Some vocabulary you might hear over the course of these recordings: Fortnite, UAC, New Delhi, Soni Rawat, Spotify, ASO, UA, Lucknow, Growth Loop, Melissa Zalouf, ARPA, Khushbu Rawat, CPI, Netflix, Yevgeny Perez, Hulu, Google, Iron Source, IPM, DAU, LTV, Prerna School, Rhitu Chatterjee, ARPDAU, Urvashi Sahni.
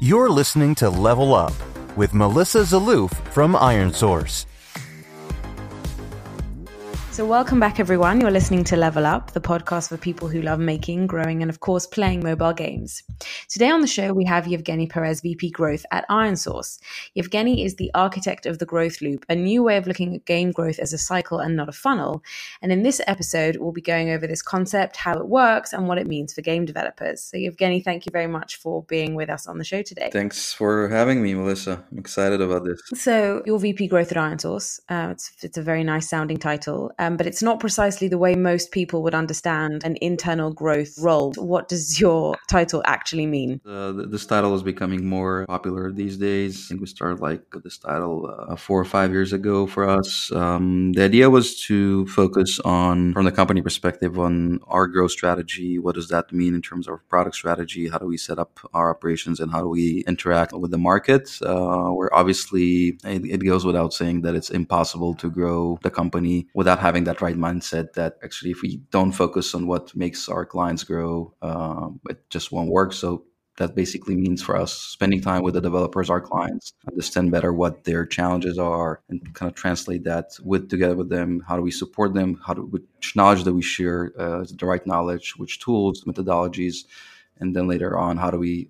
You're listening to Level Up with Melissa Zalouf from Iron Source. So welcome back, everyone. You're listening to Level Up, the podcast for people who love making, growing, and of course, playing mobile games. Today on the show, we have Yevgeny Perez, VP Growth at Iron Source. Yevgeny is the architect of the Growth Loop, a new way of looking at game growth as a cycle and not a funnel. And in this episode, we'll be going over this concept, how it works, and what it means for game developers. So Yevgeny, thank you very much for being with us on the show today. Thanks for having me, Melissa. I'm excited about this. So you're VP Growth at Iron Source. It's a very nice sounding title. But it's not precisely the way most people would understand an internal growth role. What does your title actually mean? This title is becoming more popular these days. I think we started this title 4 or 5 years ago for us. The idea was to focus on, from the company perspective, on our growth strategy. What does that mean in terms of product strategy? How do we set up our operations and how do we interact with the market? Where obviously it goes without saying that it's impossible to grow the company without having that right mindset that actually if we don't focus on what makes our clients grow, it just won't work. So that basically means for us spending time with the developers, our clients, understand better what their challenges are and kind of translate that together with them. How do we support them? Which knowledge that we share, the right knowledge, which tools, methodologies, and then later on, how do we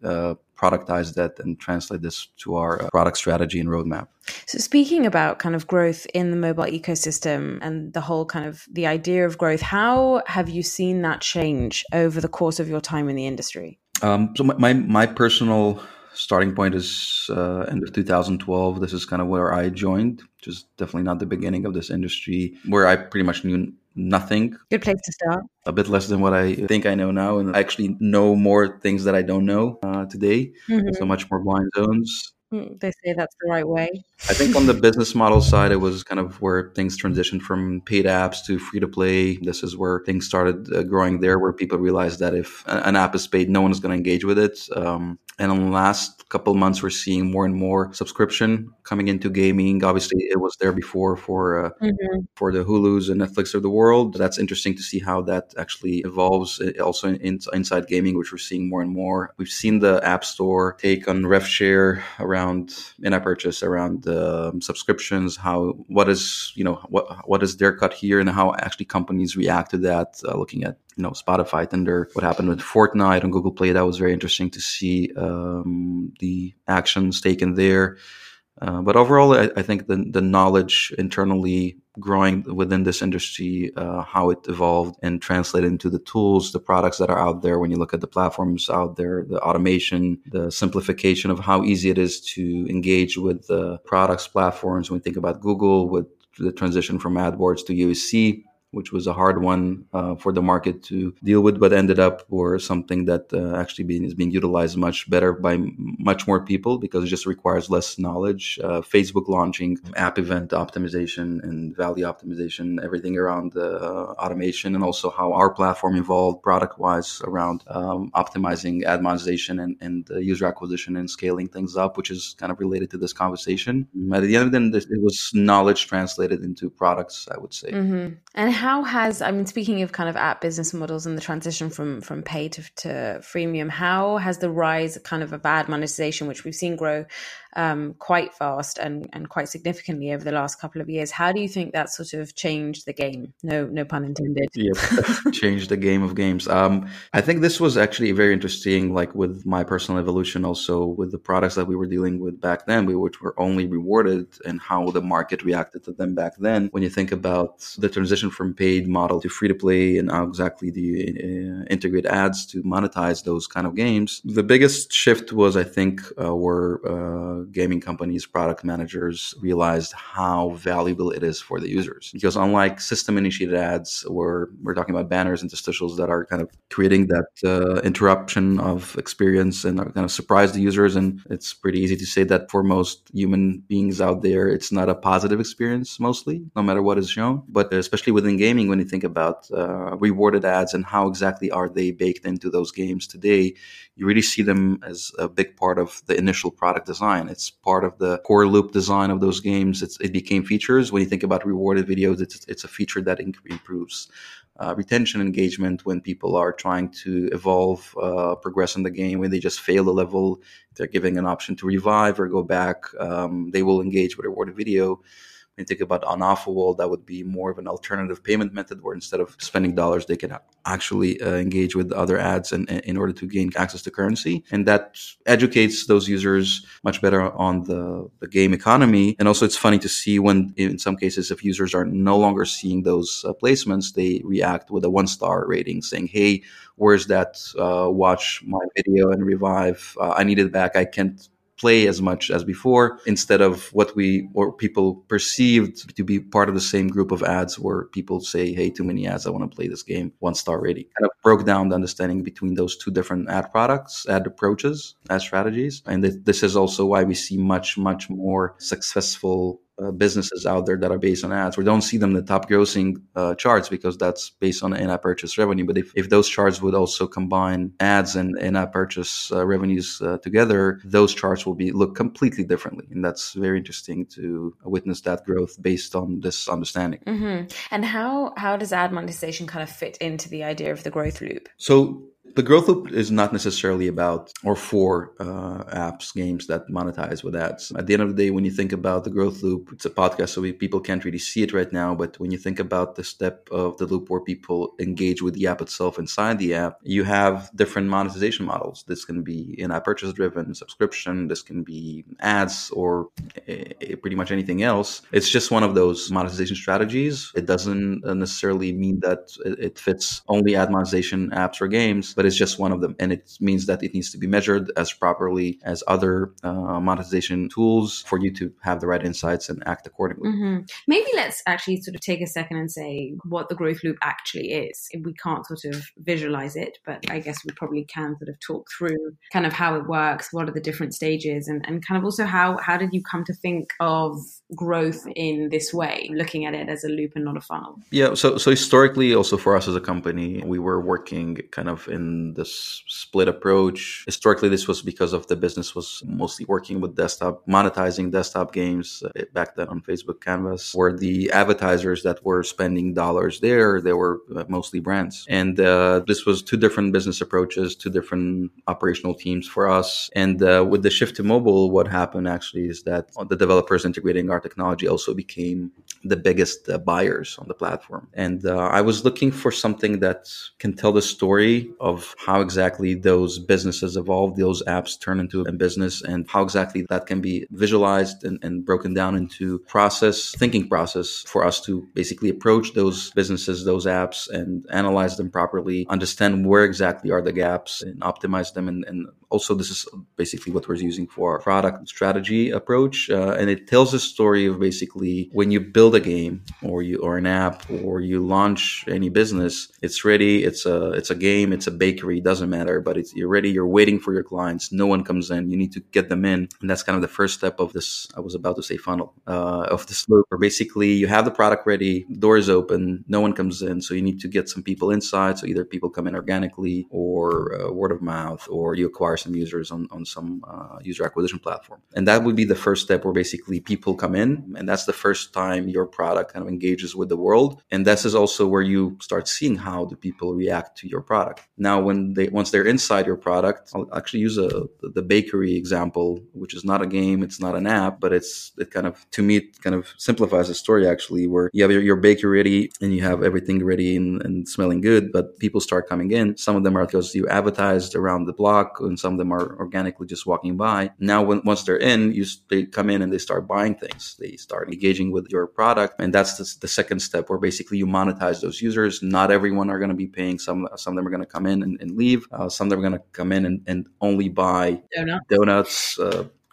productize that and translate this to our product strategy and roadmap. So speaking about kind of growth in the mobile ecosystem and the whole kind of the idea of growth, how have you seen that change over the course of your time in the industry? So my personal starting point is end of 2012. This is kind of where I joined, which is definitely not the beginning of this industry, where I pretty much knew nothing. Good place to start. A bit less than what I think I know now. And I actually know more things that I don't know today. Mm-hmm. So much more blind zones. They say that's the right way. I think on the business model side, it was kind of where things transitioned from paid apps to free to play. This is where things started growing there, where people realized that if an app is paid, no one is going to engage with it. And in the last couple of months, we're seeing more and more subscription coming into gaming. Obviously, it was there before for the Hulus and Netflix of the world. That's interesting to see how that actually evolves also inside gaming, which we're seeing more and more. We've seen the App Store take on rev share around in-app purchase, around subscriptions, what is their cut here and how actually companies react to that, looking at Spotify, Tinder, what happened with Fortnite on Google Play. That was very interesting to see the actions taken there. But overall, I think the knowledge internally growing within this industry, how it evolved and translated into the tools, the products that are out there. When you look at the platforms out there, the automation, the simplification of how easy it is to engage with the products, platforms. When we think about Google with the transition from ad boards to UAC, which was a hard one for the market to deal with, but ended up for something that actually is being utilized much better by much more people because it just requires less knowledge. Facebook launching app event optimization and value optimization, everything around the automation, and also how our platform evolved product-wise around optimizing ad monetization and user acquisition and scaling things up, which is kind of related to this conversation. At the end of the day, it was knowledge translated into products, I would say. Mm-hmm. And how has, speaking of kind of app business models and the transition from pay to freemium, how has the rise kind of ad monetization, which we've seen grow quite fast and quite significantly over the last couple of years, how do you think that sort of changed the game? No pun intended. Yeah, changed the game of games. I think this was actually very interesting, with my personal evolution, also with the products that we were dealing with back then, which were only rewarded and how the market reacted to them back then. When you think about the transition from paid model to free to play and how exactly do you integrate ads to monetize those kind of games. The biggest shift was, I think, were gaming companies, product managers realized how valuable it is for the users. Because unlike system initiated ads, where we're talking about banners and interstitials that are kind of creating that interruption of experience and are kind of surprise the users. And it's pretty easy to say that for most human beings out there, it's not a positive experience mostly, no matter what is shown. But especially within gaming, when you think about rewarded ads and how exactly are they baked into those games today, you really see them as a big part of the initial product design. It's part of the core loop design of those games. It became features. When you think about rewarded videos, it's a feature that improves retention, engagement, when people are trying to evolve, progress in the game. When they just fail a level, they're giving an option to revive or go back. They will engage with a rewarded video. When you think about on-offer wall, that would be more of an alternative payment method where instead of spending dollars, they can actually engage with other ads in order to gain access to currency. And that educates those users much better on the game economy. And also, it's funny to see when, in some cases, if users are no longer seeing those placements, they react with a 1-star rating saying, hey, where's that? Watch my video and revive. I need it back. I can't play as much as before, instead of what we or people perceived to be part of the same group of ads where people say, hey, too many ads, I want to play this game, 1-star rating. Kind of broke down the understanding between those two different ad products, ad approaches, ad strategies. And this is also why we see much, much more successful businesses out there that are based on ads. We don't see them in the top grossing charts because that's based on in-app purchase revenue. But if those charts would also combine ads and in-app purchase revenues together, those charts will look completely differently. And that's very interesting to witness that growth based on this understanding. Mm-hmm. And how does ad monetization kind of fit into the idea of the growth loop? So the growth loop is not necessarily about or for apps, games that monetize with ads. At the end of the day, when you think about the growth loop, it's a podcast, so people can't really see it right now. But when you think about the step of the loop where people engage with the app itself inside the app, you have different monetization models. This can be in-app purchase-driven, subscription. This can be ads or pretty much anything else. It's just one of those monetization strategies. It doesn't necessarily mean that it fits only ad monetization apps or games, but it's just one of them. And it means that it needs to be measured as properly as other monetization tools for you to have the right insights and act accordingly. Mm-hmm. Maybe let's actually sort of take a second and say what the growth loop actually is. We can't sort of visualize it, but I guess we probably can sort of talk through kind of how it works, what are the different stages, and kind of also how did you come to think of growth in this way, looking at it as a loop and not a funnel? Yeah, so historically also for us as a company, we were working kind of in this split approach. Historically, this was because of the business was mostly working with desktop, monetizing desktop games back then on Facebook Canvas, where the advertisers that were spending dollars there, they were mostly brands. And this was two different business approaches, two different operational teams for us. And with the shift to mobile, what happened actually is that the developers integrating our technology also became the biggest buyers on the platform. And I was looking for something that can tell the story of how exactly those businesses evolve, those apps turn into a business, and how exactly that can be visualized and broken down into thinking process for us to basically approach those businesses, those apps, and analyze them properly, understand where exactly are the gaps and optimize them. And also, this is basically what we're using for our product strategy approach. And it tells a story of basically when you build a game or an app or you launch any business, it's ready, it's a game, it's a bakery, doesn't matter, but you're ready, you're waiting for your clients, no one comes in, you need to get them in. And that's kind of the first step of this, I was about to say funnel, of this loop, where basically you have the product ready, door is open, no one comes in, so you need to get some people inside. So either people come in organically or word of mouth, or you acquire some users on some user acquisition platform. And that would be the first step where basically people come in, and that's the first time your product kind of engages with the world. And this is also where you start seeing how do people react to your product. Now, once they're inside your product, I'll actually use the bakery example, which is not a game, it's not an app, but it kind of, to me, it kind of simplifies the story actually, where you have your bakery ready and you have everything ready and smelling good, but people start coming in. Some of them are because you advertised around the block, and some of them are organically just walking by. Now, once they're in, they come in and they start buying things. They start engaging with your product, and that's the second step where basically you monetize those users. Not everyone are going to be paying. Some of them are going to come in and leave. Some of them are going to come in and only buy donuts,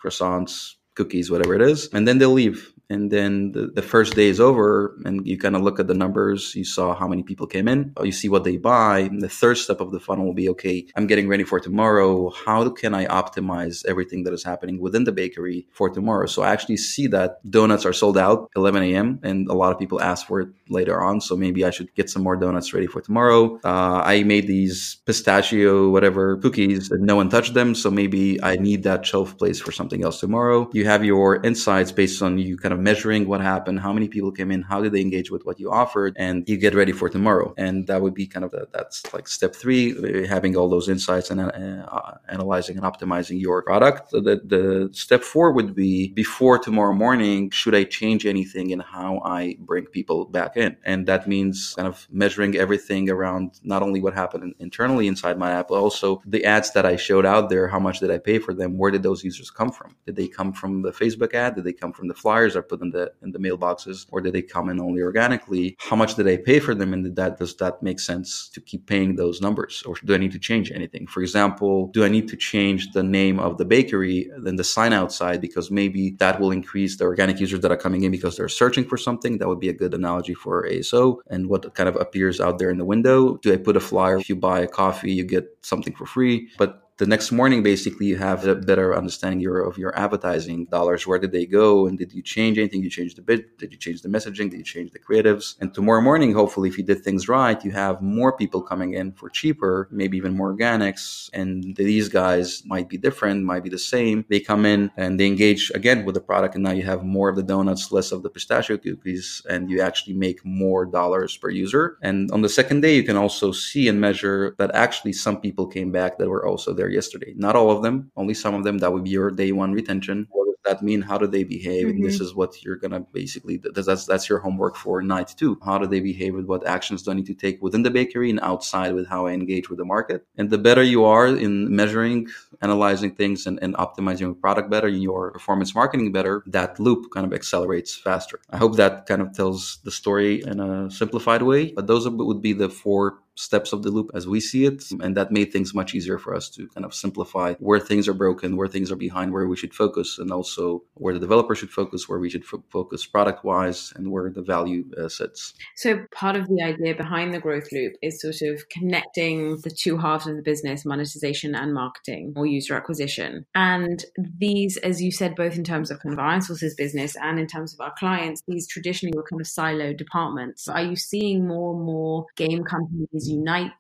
croissants, cookies, whatever it is, and then they'll leave. And then the first day is over and you kind of look at the numbers. You saw how many people came in. You see what they buy. And the third step of the funnel will be, okay, I'm getting ready for tomorrow. How can I optimize everything that is happening within the bakery for tomorrow? So I actually see that donuts are sold out 11 a.m. and a lot of people ask for it later on. So maybe I should get some more donuts ready for tomorrow. I made these pistachio, whatever cookies and no one touched them. So maybe I need that shelf place for something else tomorrow. You have your insights based on you kind of measuring what happened, how many people came in, how did they engage with what you offered, and you get ready for tomorrow. And that would be kind of that's like step three, having all those insights and analyzing and optimizing your product. So the step four would be before tomorrow morning, should I change anything in how I bring people back in? And that means kind of measuring everything around not only what happened internally inside my app, but also the ads that I showed out there, how much did I pay for them? Where did those users come from? Did they come from the Facebook ad? Did they come from the flyers I put in the mailboxes? Or did they come in only organically? How much did I pay for them? And does that make sense to keep paying those numbers? Or do I need to change anything? For example, do I need to change the name of the bakery than the sign outside? Because maybe that will increase the organic users that are coming in because they're searching for something. That would be a good analogy for ASO and what kind of appears out there in the window. Do I put a flyer? If you buy a coffee, you get something for free. But the next morning, basically, you have a better understanding of your advertising dollars. Where did they go? And did you change anything? You changed the bid? Did you change the messaging? Did you change the creatives? And tomorrow morning, hopefully, if you did things right, you have more people coming in for cheaper, maybe even more organics. And these guys might be different, might be the same. They come in and they engage again with the product. And now you have more of the donuts, less of the pistachio cookies, and you actually make more dollars per user. And on the second day, you can also see and measure that actually some people came back that were also there yesterday. Not all of them, only some of them. That would be your day one retention. What does that mean? How do they behave? Mm-hmm. And this is what you're going to basically, that's your homework for night two. How do they behave with what actions do I need to take within the bakery and outside with how I engage with the market? And the better you are in measuring, analyzing things and optimizing your product better, your performance marketing better, that loop kind of accelerates faster. I hope that kind of tells the story in a simplified way, but those would be the four steps of the loop as we see it. And that made things much easier for us to kind of simplify where things are broken, where things are behind, where we should focus, and also where the developer should focus, where we should focus product-wise, and where the value sits. So part of the idea behind the growth loop is sort of connecting the two halves of the business, monetization and marketing or user acquisition. And these, as you said, both in terms of kind of Iron Source's business and in terms of our clients, these traditionally were kind of siloed departments. Are you seeing more and more game companies unite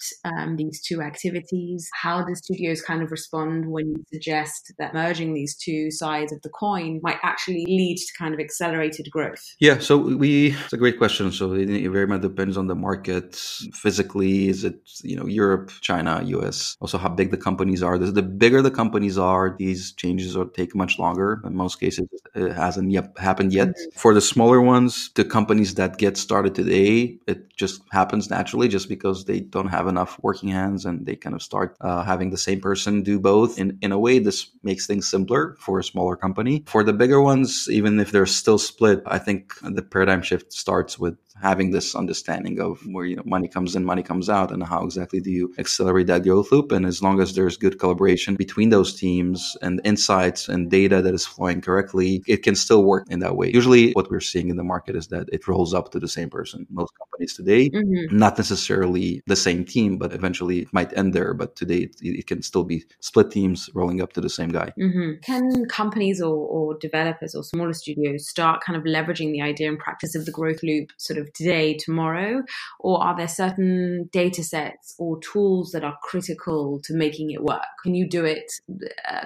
these two activities? How do studios kind of respond when you suggest that merging these two sides of the coin might actually lead to kind of accelerated growth? Yeah, so it's a great question. So it very much depends on the market physically. Is it, Europe, China, US, also how big the companies are. The bigger the companies are, these changes will take much longer. In most cases, it hasn't yet happened yet. Mm-hmm. For the smaller ones, the companies that get started today, it just happens naturally just because they don't have enough working hands and they kind of start having the same person do both. And in a way, this makes things simpler for a smaller company. For the bigger ones, even if they're still split, I think the paradigm shift starts with having this understanding of where money comes in, money comes out, and how exactly do you accelerate that growth loop. And as long as there's good collaboration between those teams and insights and data that is flowing correctly, it can still work in that way. Usually what we're seeing in the market is that it rolls up to the same person. Most companies today, mm-hmm. not necessarily the same team, but eventually it might end there. But today it can still be split teams rolling up to the same guy. Mm-hmm. Can companies or developers or smaller studios start kind of leveraging the idea and practice of the growth loop sort of today, tomorrow, or are there certain data sets or tools that are critical to making it work? Can you do it,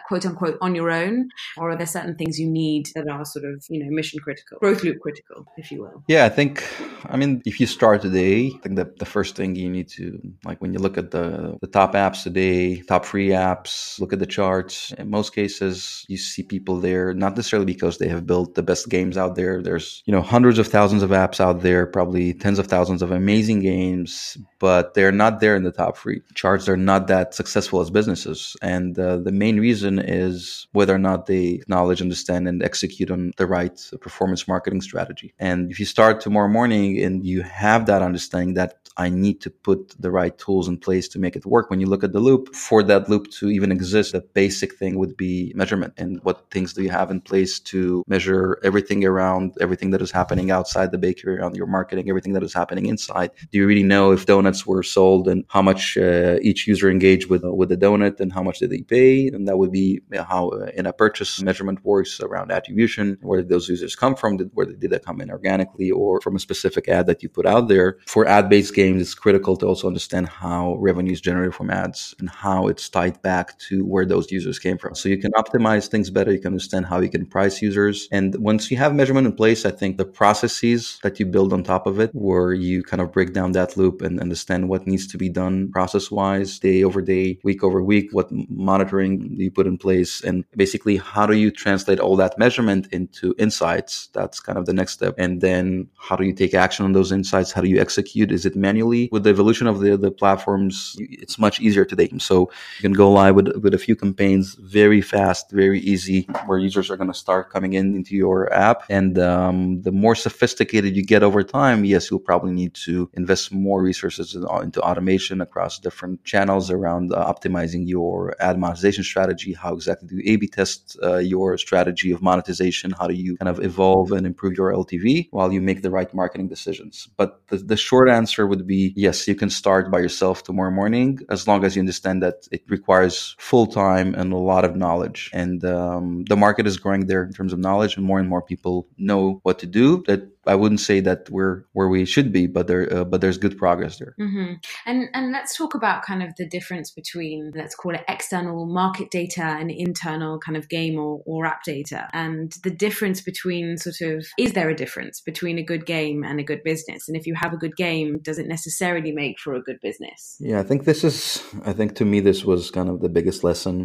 quote unquote, on your own, or are there certain things you need that are sort of, mission critical, growth loop critical, if you will? Yeah, I mean, if you start today, I think that the first thing you need to, like when you look at the top apps today, top free apps, look at the charts, in most cases, you see people there, not necessarily because they have built the best games out there. There's, hundreds of thousands of apps out there, probably tens of thousands of amazing games, but they're not there in the top free charts. They're not that successful as businesses. And the main reason is whether or not they acknowledge, understand, and execute on the right performance marketing strategy. And if you start tomorrow morning and you have that understanding, that I need to put the right tools in place to make it work. When you look at the loop, for that loop to even exist, the basic thing would be measurement. And what things do you have in place to measure everything around, everything that is happening outside the bakery, around your marketing, everything that is happening inside? Do you really know if donuts were sold and how much each user engaged with the donut and how much did they pay? And that would be how in-app purchase measurement works around attribution. Where did those users come from? Did they come in organically or from a specific ad that you put out there? For ad-based games, it's critical to also understand how revenue is generated from ads and how it's tied back to where those users came from. So you can optimize things better. You can understand how you can price users. And once you have measurement in place, I think the processes that you build on top of it, where you kind of break down that loop and understand what needs to be done process-wise, day over day, week over week, what monitoring you put in place, and basically how do you translate all that measurement into insights? That's kind of the next step. And then how do you take action on those insights? How do you execute? Is it manually? With the evolution of the platforms, it's much easier today. So you can go live with a few campaigns very fast, very easy, where users are going to start coming into your app. And the more sophisticated you get over time, yes, you'll probably need to invest more resources into automation across different channels around optimizing your ad monetization strategy. How exactly do you A/B test your strategy of monetization? How do you kind of evolve and improve your LTV while you make the right marketing decisions? But the short answer would be, yes, you can start by yourself tomorrow morning, as long as you understand that it requires full time and a lot of knowledge. And the market is growing there in terms of knowledge, and more people know what to do. That I wouldn't say that we're where we should be, but there's good progress there. Mm-hmm. And let's talk about kind of the difference between, let's call it, external market data and internal kind of game or app data, and the difference between sort of, is there a difference between a good game and a good business? And if you have a good game, does it necessarily make for a good business? Yeah, I think to me this was kind of the biggest lesson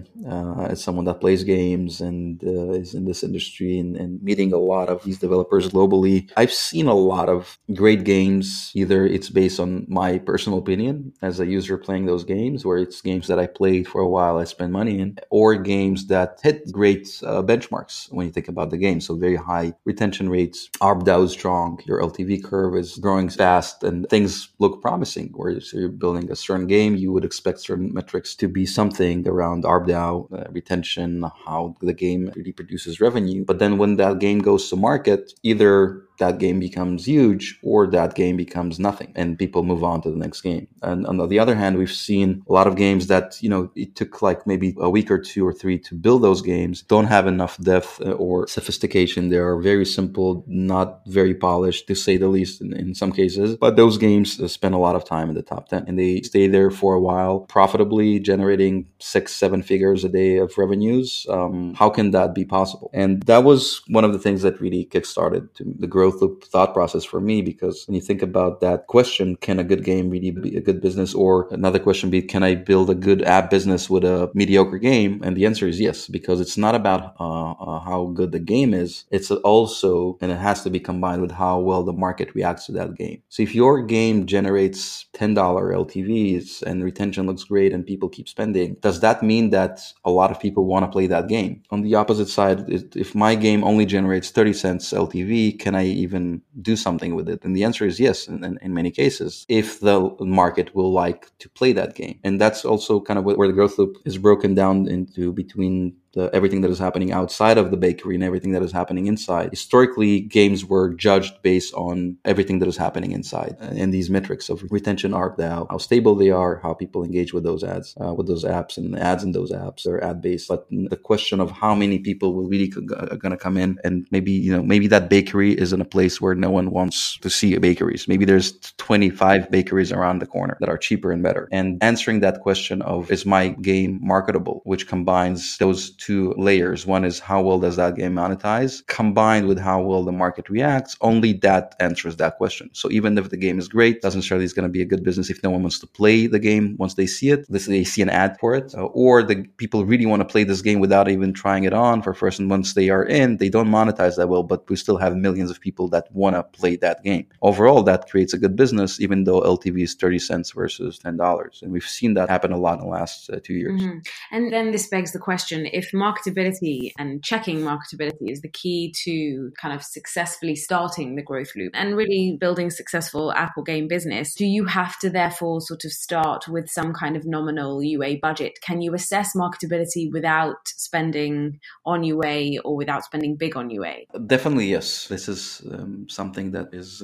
as someone that plays games and is in this industry and meeting a lot of these developers globally. I've seen a lot of great games. Either it's based on my personal opinion as a user playing those games, where it's games that I played for a while, I spent money in, or games that hit great benchmarks when you think about the game. So very high retention rates, ARPDAU is strong, your LTV curve is growing fast, and things look promising. Where so you're building a certain game, you would expect certain metrics to be something around ARPDAU, retention, how the game really produces revenue. But then when that game goes to market, either that game becomes huge or that game becomes nothing and people move on to the next game. And on the other hand, we've seen a lot of games that, you know, it took like maybe a week or two or three to build those games, don't have enough depth or sophistication. They are very simple, not very polished, to say the least in some cases. But those games spend a lot of time in the top 10 and they stay there for a while, profitably generating 6-7 figures a day of revenues. How can that be possible? And that was one of the things that really kickstarted the growth loop thought process for me, because when you think about that question, can a good game really be a good business? Or another question be, can I build a good app business with a mediocre game? And the answer is yes, because it's not about how good the game is. It's also, and it has to be combined with how well the market reacts to that game. So if your game generates $10 LTVs and retention looks great and people keep spending, does that mean that a lot of people want to play that game? On the opposite side, if my game only generates 30 cents LTV, can I even do something with it? And the answer is yes, in many cases, if the market will like to play that game. And that's also kind of where the growth loop is broken down into between everything that is happening outside of the bakery and everything that is happening inside. Historically, games were judged based on everything that is happening inside and these metrics of retention, ARPDAU, how stable they are, how people engage with those ads, with those apps, and the ads in those apps are ad-based. But the question of how many people will really are going to come in, and maybe, you know, maybe that bakery is in a place where no one wants to see bakeries. Maybe there's 25 bakeries around the corner that are cheaper and better. And answering that question of, is my game marketable, which combines those two layers. One is how well does that game monetize, combined with how well the market reacts. Only that answers that question. So even if the game is great, doesn't necessarily is going to be a good business if no one wants to play the game once they see it. They see an ad for it, or the people really want to play this game without even trying it on for first. And once they are in, they don't monetize that well, but we still have millions of people that want to play that game. Overall, that creates a good business, even though LTV is 30 cents versus $10. And we've seen that happen a lot in the last 2 years. Mm-hmm. And then this begs the question, if marketability and checking marketability is the key to kind of successfully starting the growth loop and really building successful Apple game business. Do you have to therefore sort of start with some kind of nominal UA budget? Can you assess marketability without spending on UA or without spending big on UA? Definitely, yes. This is something that is...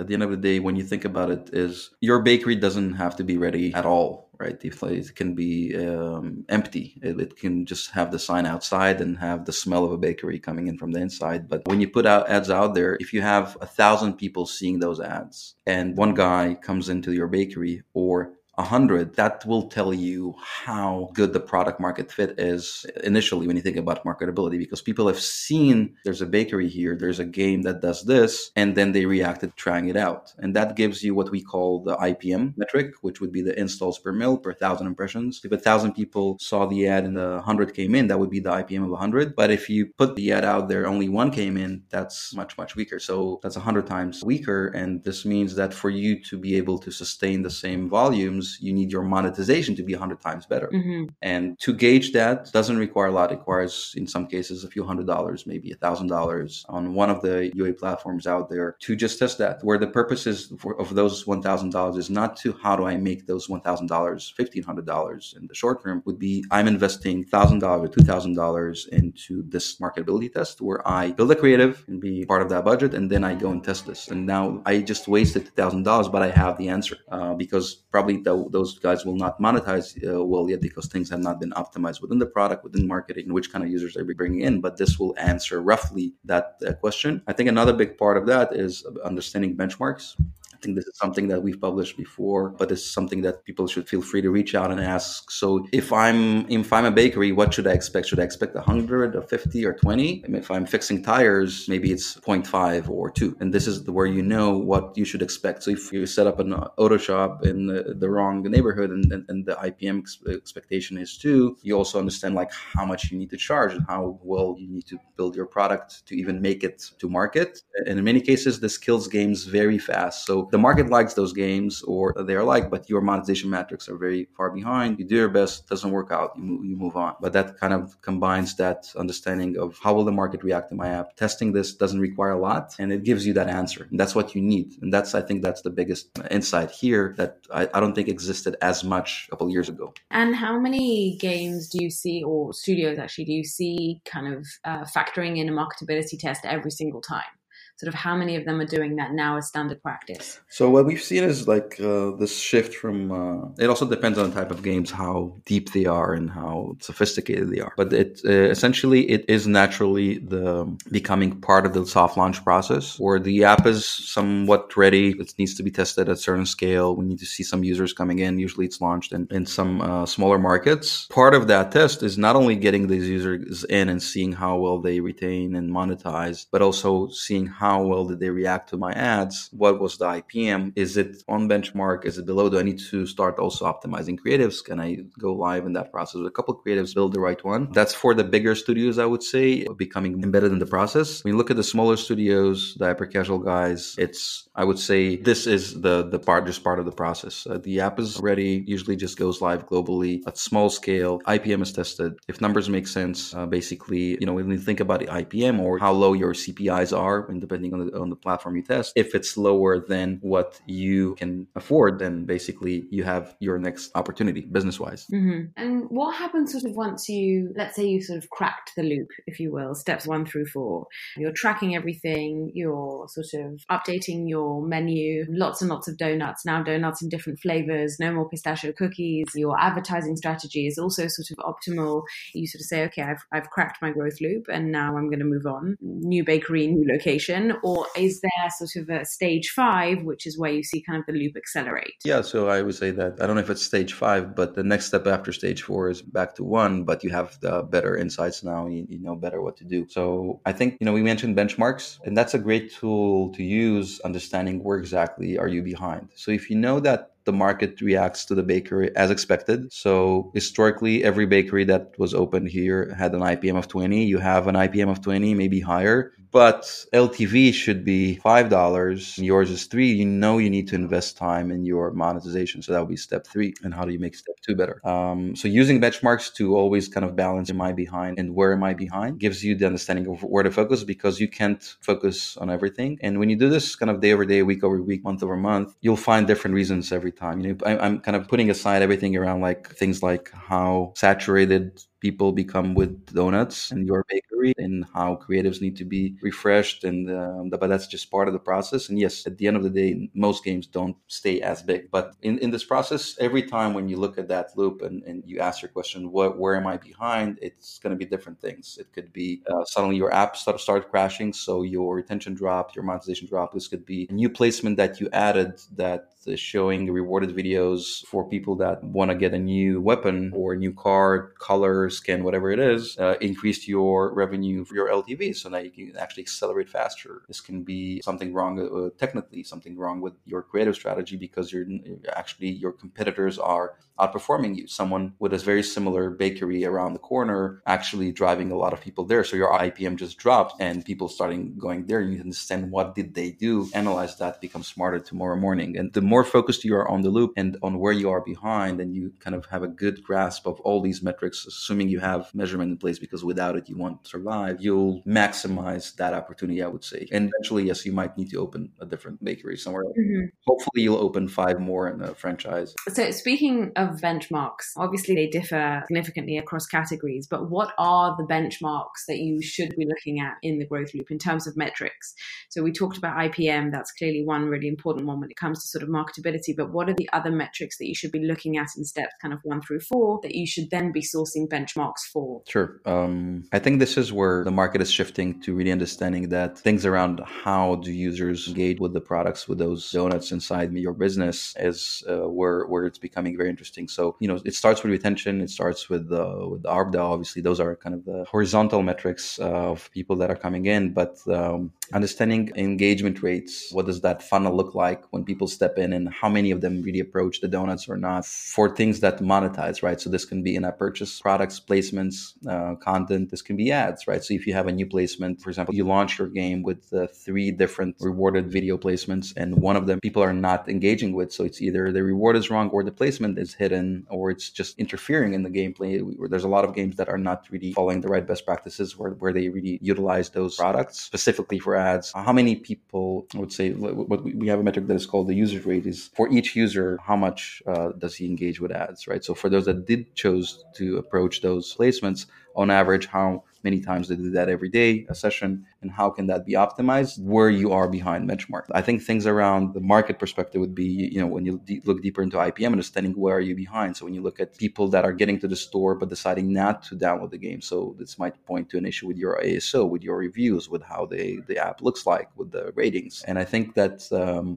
At the end of the day, when you think about it, is your bakery doesn't have to be ready at all, right? It can be empty. It can just have the sign outside and have the smell of a bakery coming in from the inside. But when you put out ads out there, if you have 1,000 people seeing those ads and one guy comes into your bakery or 100, that will tell you how good the product market fit is initially when you think about marketability, because people have seen there's a bakery here, there's a game that does this, and then they reacted trying it out. And that gives you what we call the IPM metric, which would be the installs per mil per 1,000 impressions. If 1,000 people saw the ad and 100 came in, that would be the IPM of 100. But if you put the ad out there, only one came in, that's much, much weaker. So that's 100 times weaker. And this means that for you to be able to sustain the same volumes, you need your monetization to be 100 times better. Mm-hmm. And to gauge that doesn't require a lot. It requires, in some cases, a few $100s, maybe $1,000 on one of the UA platforms out there to just test that, where the purpose is of those $1,000 is not to how do I make those $1,000, $1,500 in the short term. Would be I'm investing $1,000 or $2,000 into this marketability test where I build a creative and be part of that budget, and then I go and test this. And now I just wasted $2,000, but I have the answer because probably those guys will not monetize well yet because things have not been optimized within the product, within marketing, which kind of users they're bringing in. But this will answer roughly that question. I think another big part of that is understanding benchmarks. I think this is something that we've published before, but it's something that people should feel free to reach out and ask. So if I'm a bakery, what should I expect? Should I expect 100 or 50 or 20? And if I'm fixing tires, maybe it's 0.5 or 2. And this is where you know what you should expect. So if you set up an auto shop in the wrong neighborhood and the IPM expectation is 2, you also understand like how much you need to charge and how well you need to build your product to even make it to market. And in many cases, the skills games vary fast. So the market likes those games or they are like, but your monetization metrics are very far behind. You do your best, doesn't work out, you move on. But that kind of combines that understanding of how will the market react to my app. Testing this doesn't require a lot, and it gives you that answer. And that's what you need. And that's, I think that's the biggest insight here that I don't think existed as much a couple of years ago. And how many games do you see, or studios actually, do you see kind of factoring in a marketability test every single time? Sort of how many of them are doing that now as standard practice? So what we've seen is like this shift from, it also depends on the type of games, how deep they are and how sophisticated they are. But it essentially, it is naturally becoming part of the soft launch process where the app is somewhat ready. It needs to be tested at a certain scale. We need to see some users coming in. Usually it's launched in some smaller markets. Part of that test is not only getting these users in and seeing how well they retain and monetize, but also seeing how well did they react to my ads? What was the IPM? Is it on benchmark? Is it below? Do I need to start also optimizing creatives? Can I go live in that process with a couple of creatives, build the right one? That's for the bigger studios, I would say, becoming embedded in the process. When you look at the smaller studios, the hyper casual guys, it's, I would say, this is the part of the process. The app is ready, usually just goes live globally at small scale. IPM is tested. If numbers make sense, basically, you know, when you think about the IPM or how low your CPIs are, and depending on the platform you test, if it's lower than what you can afford, then basically you have your next opportunity business-wise. Mm-hmm. And what happens sort of once you, let's say you sort of cracked the loop, if you will, steps 1 through 4, you're tracking everything, you're sort of updating your menu, lots and lots of donuts, now donuts in different flavors, no more pistachio cookies, your advertising strategy is also sort of optimal. You sort of say, okay, I've cracked my growth loop and now I'm going to move on. New bakery, new location. Or is there sort of a stage 5, which is where you see kind of the loop accelerate? Yeah, so I would say that, I don't know if it's stage 5, but the next step after stage 4 is back to 1, but you have the better insights now, you know better what to do. So I think, you know, we mentioned benchmarks, and that's a great tool to use understanding where exactly are you behind. So if you know that the market reacts to the bakery as expected. So historically, every bakery that was open here had an IPM of 20. You have an IPM of 20, maybe higher, but LTV should be $5. Yours is $3. You know you need to invest time in your monetization. So that would be step 3. And how do you make step 2 better? So using benchmarks to always kind of balance, am I behind and where am I behind, gives you the understanding of where to focus, because you can't focus on everything. And when you do this kind of day over day, week over week, month over month, you'll find different reasons every time. You know, I'm kind of putting aside everything around like things like how saturated people become with donuts in your bakery and how creatives need to be refreshed. And but that's just part of the process. And yes, at the end of the day, most games don't stay as big. But in this process, every time when you look at that loop and you ask your question, where am I behind? It's going to be different things. It could be suddenly your app starts crashing. So your retention dropped, your monetization dropped. This could be a new placement that you added that is showing rewarded videos for people that want to get a new weapon or a new card, colors, skin, whatever it is, increased your revenue for your LTV. So now you can actually accelerate faster. This can be something wrong, technically something wrong with your creative strategy, because your competitors are outperforming you. Someone with a very similar bakery around the corner actually driving a lot of people there. So your IPM just dropped and people starting going there. You understand what did they do, analyze that, become smarter tomorrow morning. And the more focused you are on the loop and on where you are behind, and you kind of have a good grasp of all these metrics, assuming you have measurement in place, because without it, you won't survive. You'll maximize that opportunity, I would say. And eventually, yes, you might need to open a different bakery somewhere else. Mm-hmm. Hopefully, you'll open 5 more in a franchise. So speaking of benchmarks, obviously they differ significantly across categories, but what are the benchmarks that you should be looking at in the growth loop in terms of metrics? So we talked about IPM. That's clearly one really important one when it comes to sort of marketability, but what are the other metrics that you should be looking at in steps kind of 1 through 4 that you should then be sourcing benchmarks for? Sure. I think this is where the market is shifting to really understanding that things around how do users engage with the products, with those donuts inside your business, is where it's becoming very interesting. So, you know, it starts with retention. It starts with the ARPDAU. Obviously, those are kind of the horizontal metrics of people that are coming in. But understanding engagement rates, what does that funnel look like when people step in, and how many of them really approach the donuts or not, for things that monetize, right? So this can be in-app purchase, products, placements, content. This can be ads, right? So if you have a new placement, for example, you launch your game with 3 different rewarded video placements, and one of them people are not engaging with. So it's either the reward is wrong, or the placement is hidden, or it's just interfering in the gameplay. There's a lot of games that are not really following the right best practices where they really utilize those products specifically for ads. How many people, I would say, what we have a metric that is called the usage rate, is for each user, how much does he engage with ads, right? So for those that did chose to approach those placements, on average, how many times they do that every day, a session, and how can that be optimized where you are behind benchmark? I think things around the market perspective would be, you know, when you look deeper into IPM, understanding where are you behind. So when you look at people that are getting to the store but deciding not to download the game, so this might point to an issue with your ASO, with your reviews, with how the app looks like, with the ratings. And I think that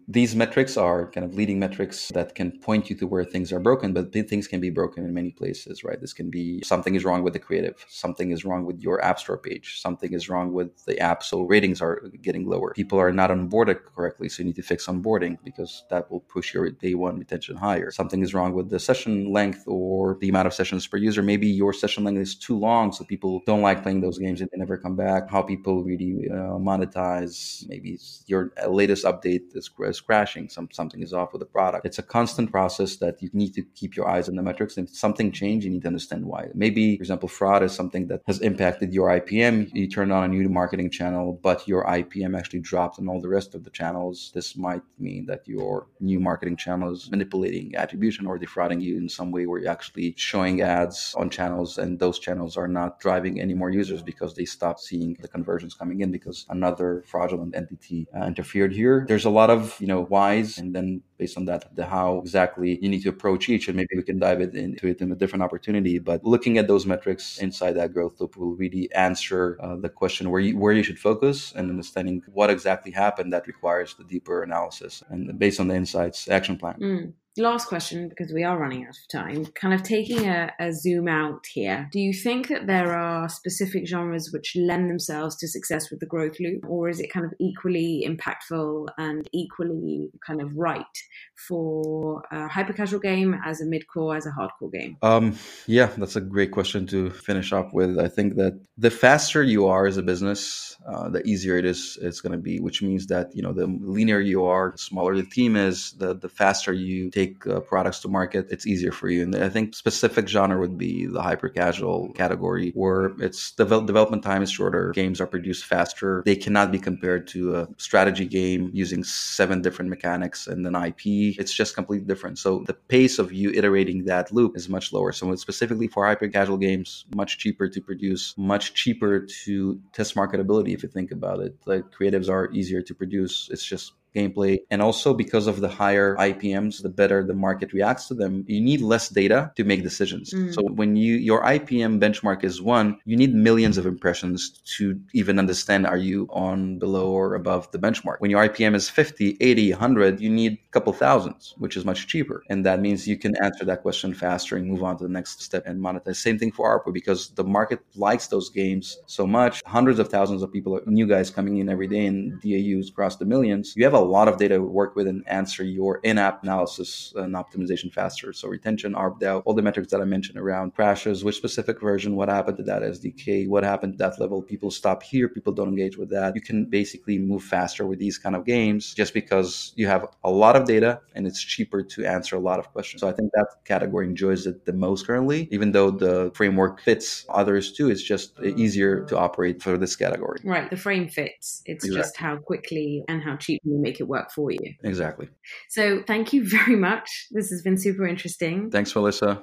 these metrics are kind of leading metrics that can point you to where things are broken, but things can be broken in many places, right? This can be something is wrong with the creative, something is wrong with your app store page, something is wrong with the app, so ratings are getting lower, people are not onboarded correctly, so you need to fix onboarding because that will push your day one retention higher. Something is wrong with the session length or the amount of sessions per user. Maybe your session length is too long, so people don't like playing those games and they never come back. How people really monetize, maybe your latest update is crashing, something is off with the product. It's a constant process that you need to keep your eyes on the metrics, and if something changed, you need to understand why. Maybe, for example, fraud is something that has impacted your IPM. You turned on a new marketing channel, but your IPM actually dropped on all the rest of the channels. This might mean that your new marketing channel is manipulating attribution or defrauding you in some way, where you're actually showing ads on channels and those channels are not driving any more users because they stopped seeing the conversions coming in because another fraudulent entity interfered here. There's a lot of, you know, whys, and then based on that, the how exactly you need to approach each, and maybe we can dive into it in a different opportunity. But looking at those metrics inside that growth loop will really answer the question where you should focus, and understanding what exactly happened that requires the deeper analysis and based on the insights action plan. Mm. last question, because we are running out of time, kind of taking a zoom out here. Do you think that there are specific genres which lend themselves to success with the growth loop, or is it kind of equally impactful and equally kind of right for a hyper-casual game as a mid-core, as a hardcore game? Yeah, that's a great question to finish up with. I think that the faster you are as a business, the easier it is it's going to be, which means that, you know, the leaner you are, the smaller the team is, the faster you take products to market, it's easier for you. And I think specific genre would be the hyper-casual category, where its development time is shorter, games are produced faster, they cannot be compared to a strategy game using 7 different mechanics and an IP. It's just completely different. So the pace of you iterating that loop is much lower. So it's specifically for hyper-casual games, much cheaper to produce, much cheaper to test marketability, if you think about it. Like, creatives are easier to produce, it's just gameplay. And also, because of the higher IPMs, the better the market reacts to them, you need less data to make decisions. So when your IPM benchmark is 1, you need millions of impressions to even understand, are you on, below, or above the benchmark? When your IPM is 50, 80, 100, you need a couple thousands, which is much cheaper. And that means you can answer that question faster and move on to the next step and monetize. Same thing for ARPA, because the market likes those games so much. Hundreds of thousands of people, new guys coming in every day, and DAUs cross the millions. You have a lot of data to work with and answer your in-app analysis and optimization faster. So retention, ARPDAU, all the metrics that I mentioned around crashes, which specific version, what happened to that SDK, what happened to that level, people stop here, people don't engage with that. You can basically move faster with these kind of games just because you have a lot of data and it's cheaper to answer a lot of questions. So I think that category enjoys it the most currently, even though the framework fits others too. It's just easier to operate for this category. Right, the frame fits. It's exactly. Just how quickly and how cheaply you make it work for you. Exactly. So thank you very much. This has been super interesting. Thanks, Melissa.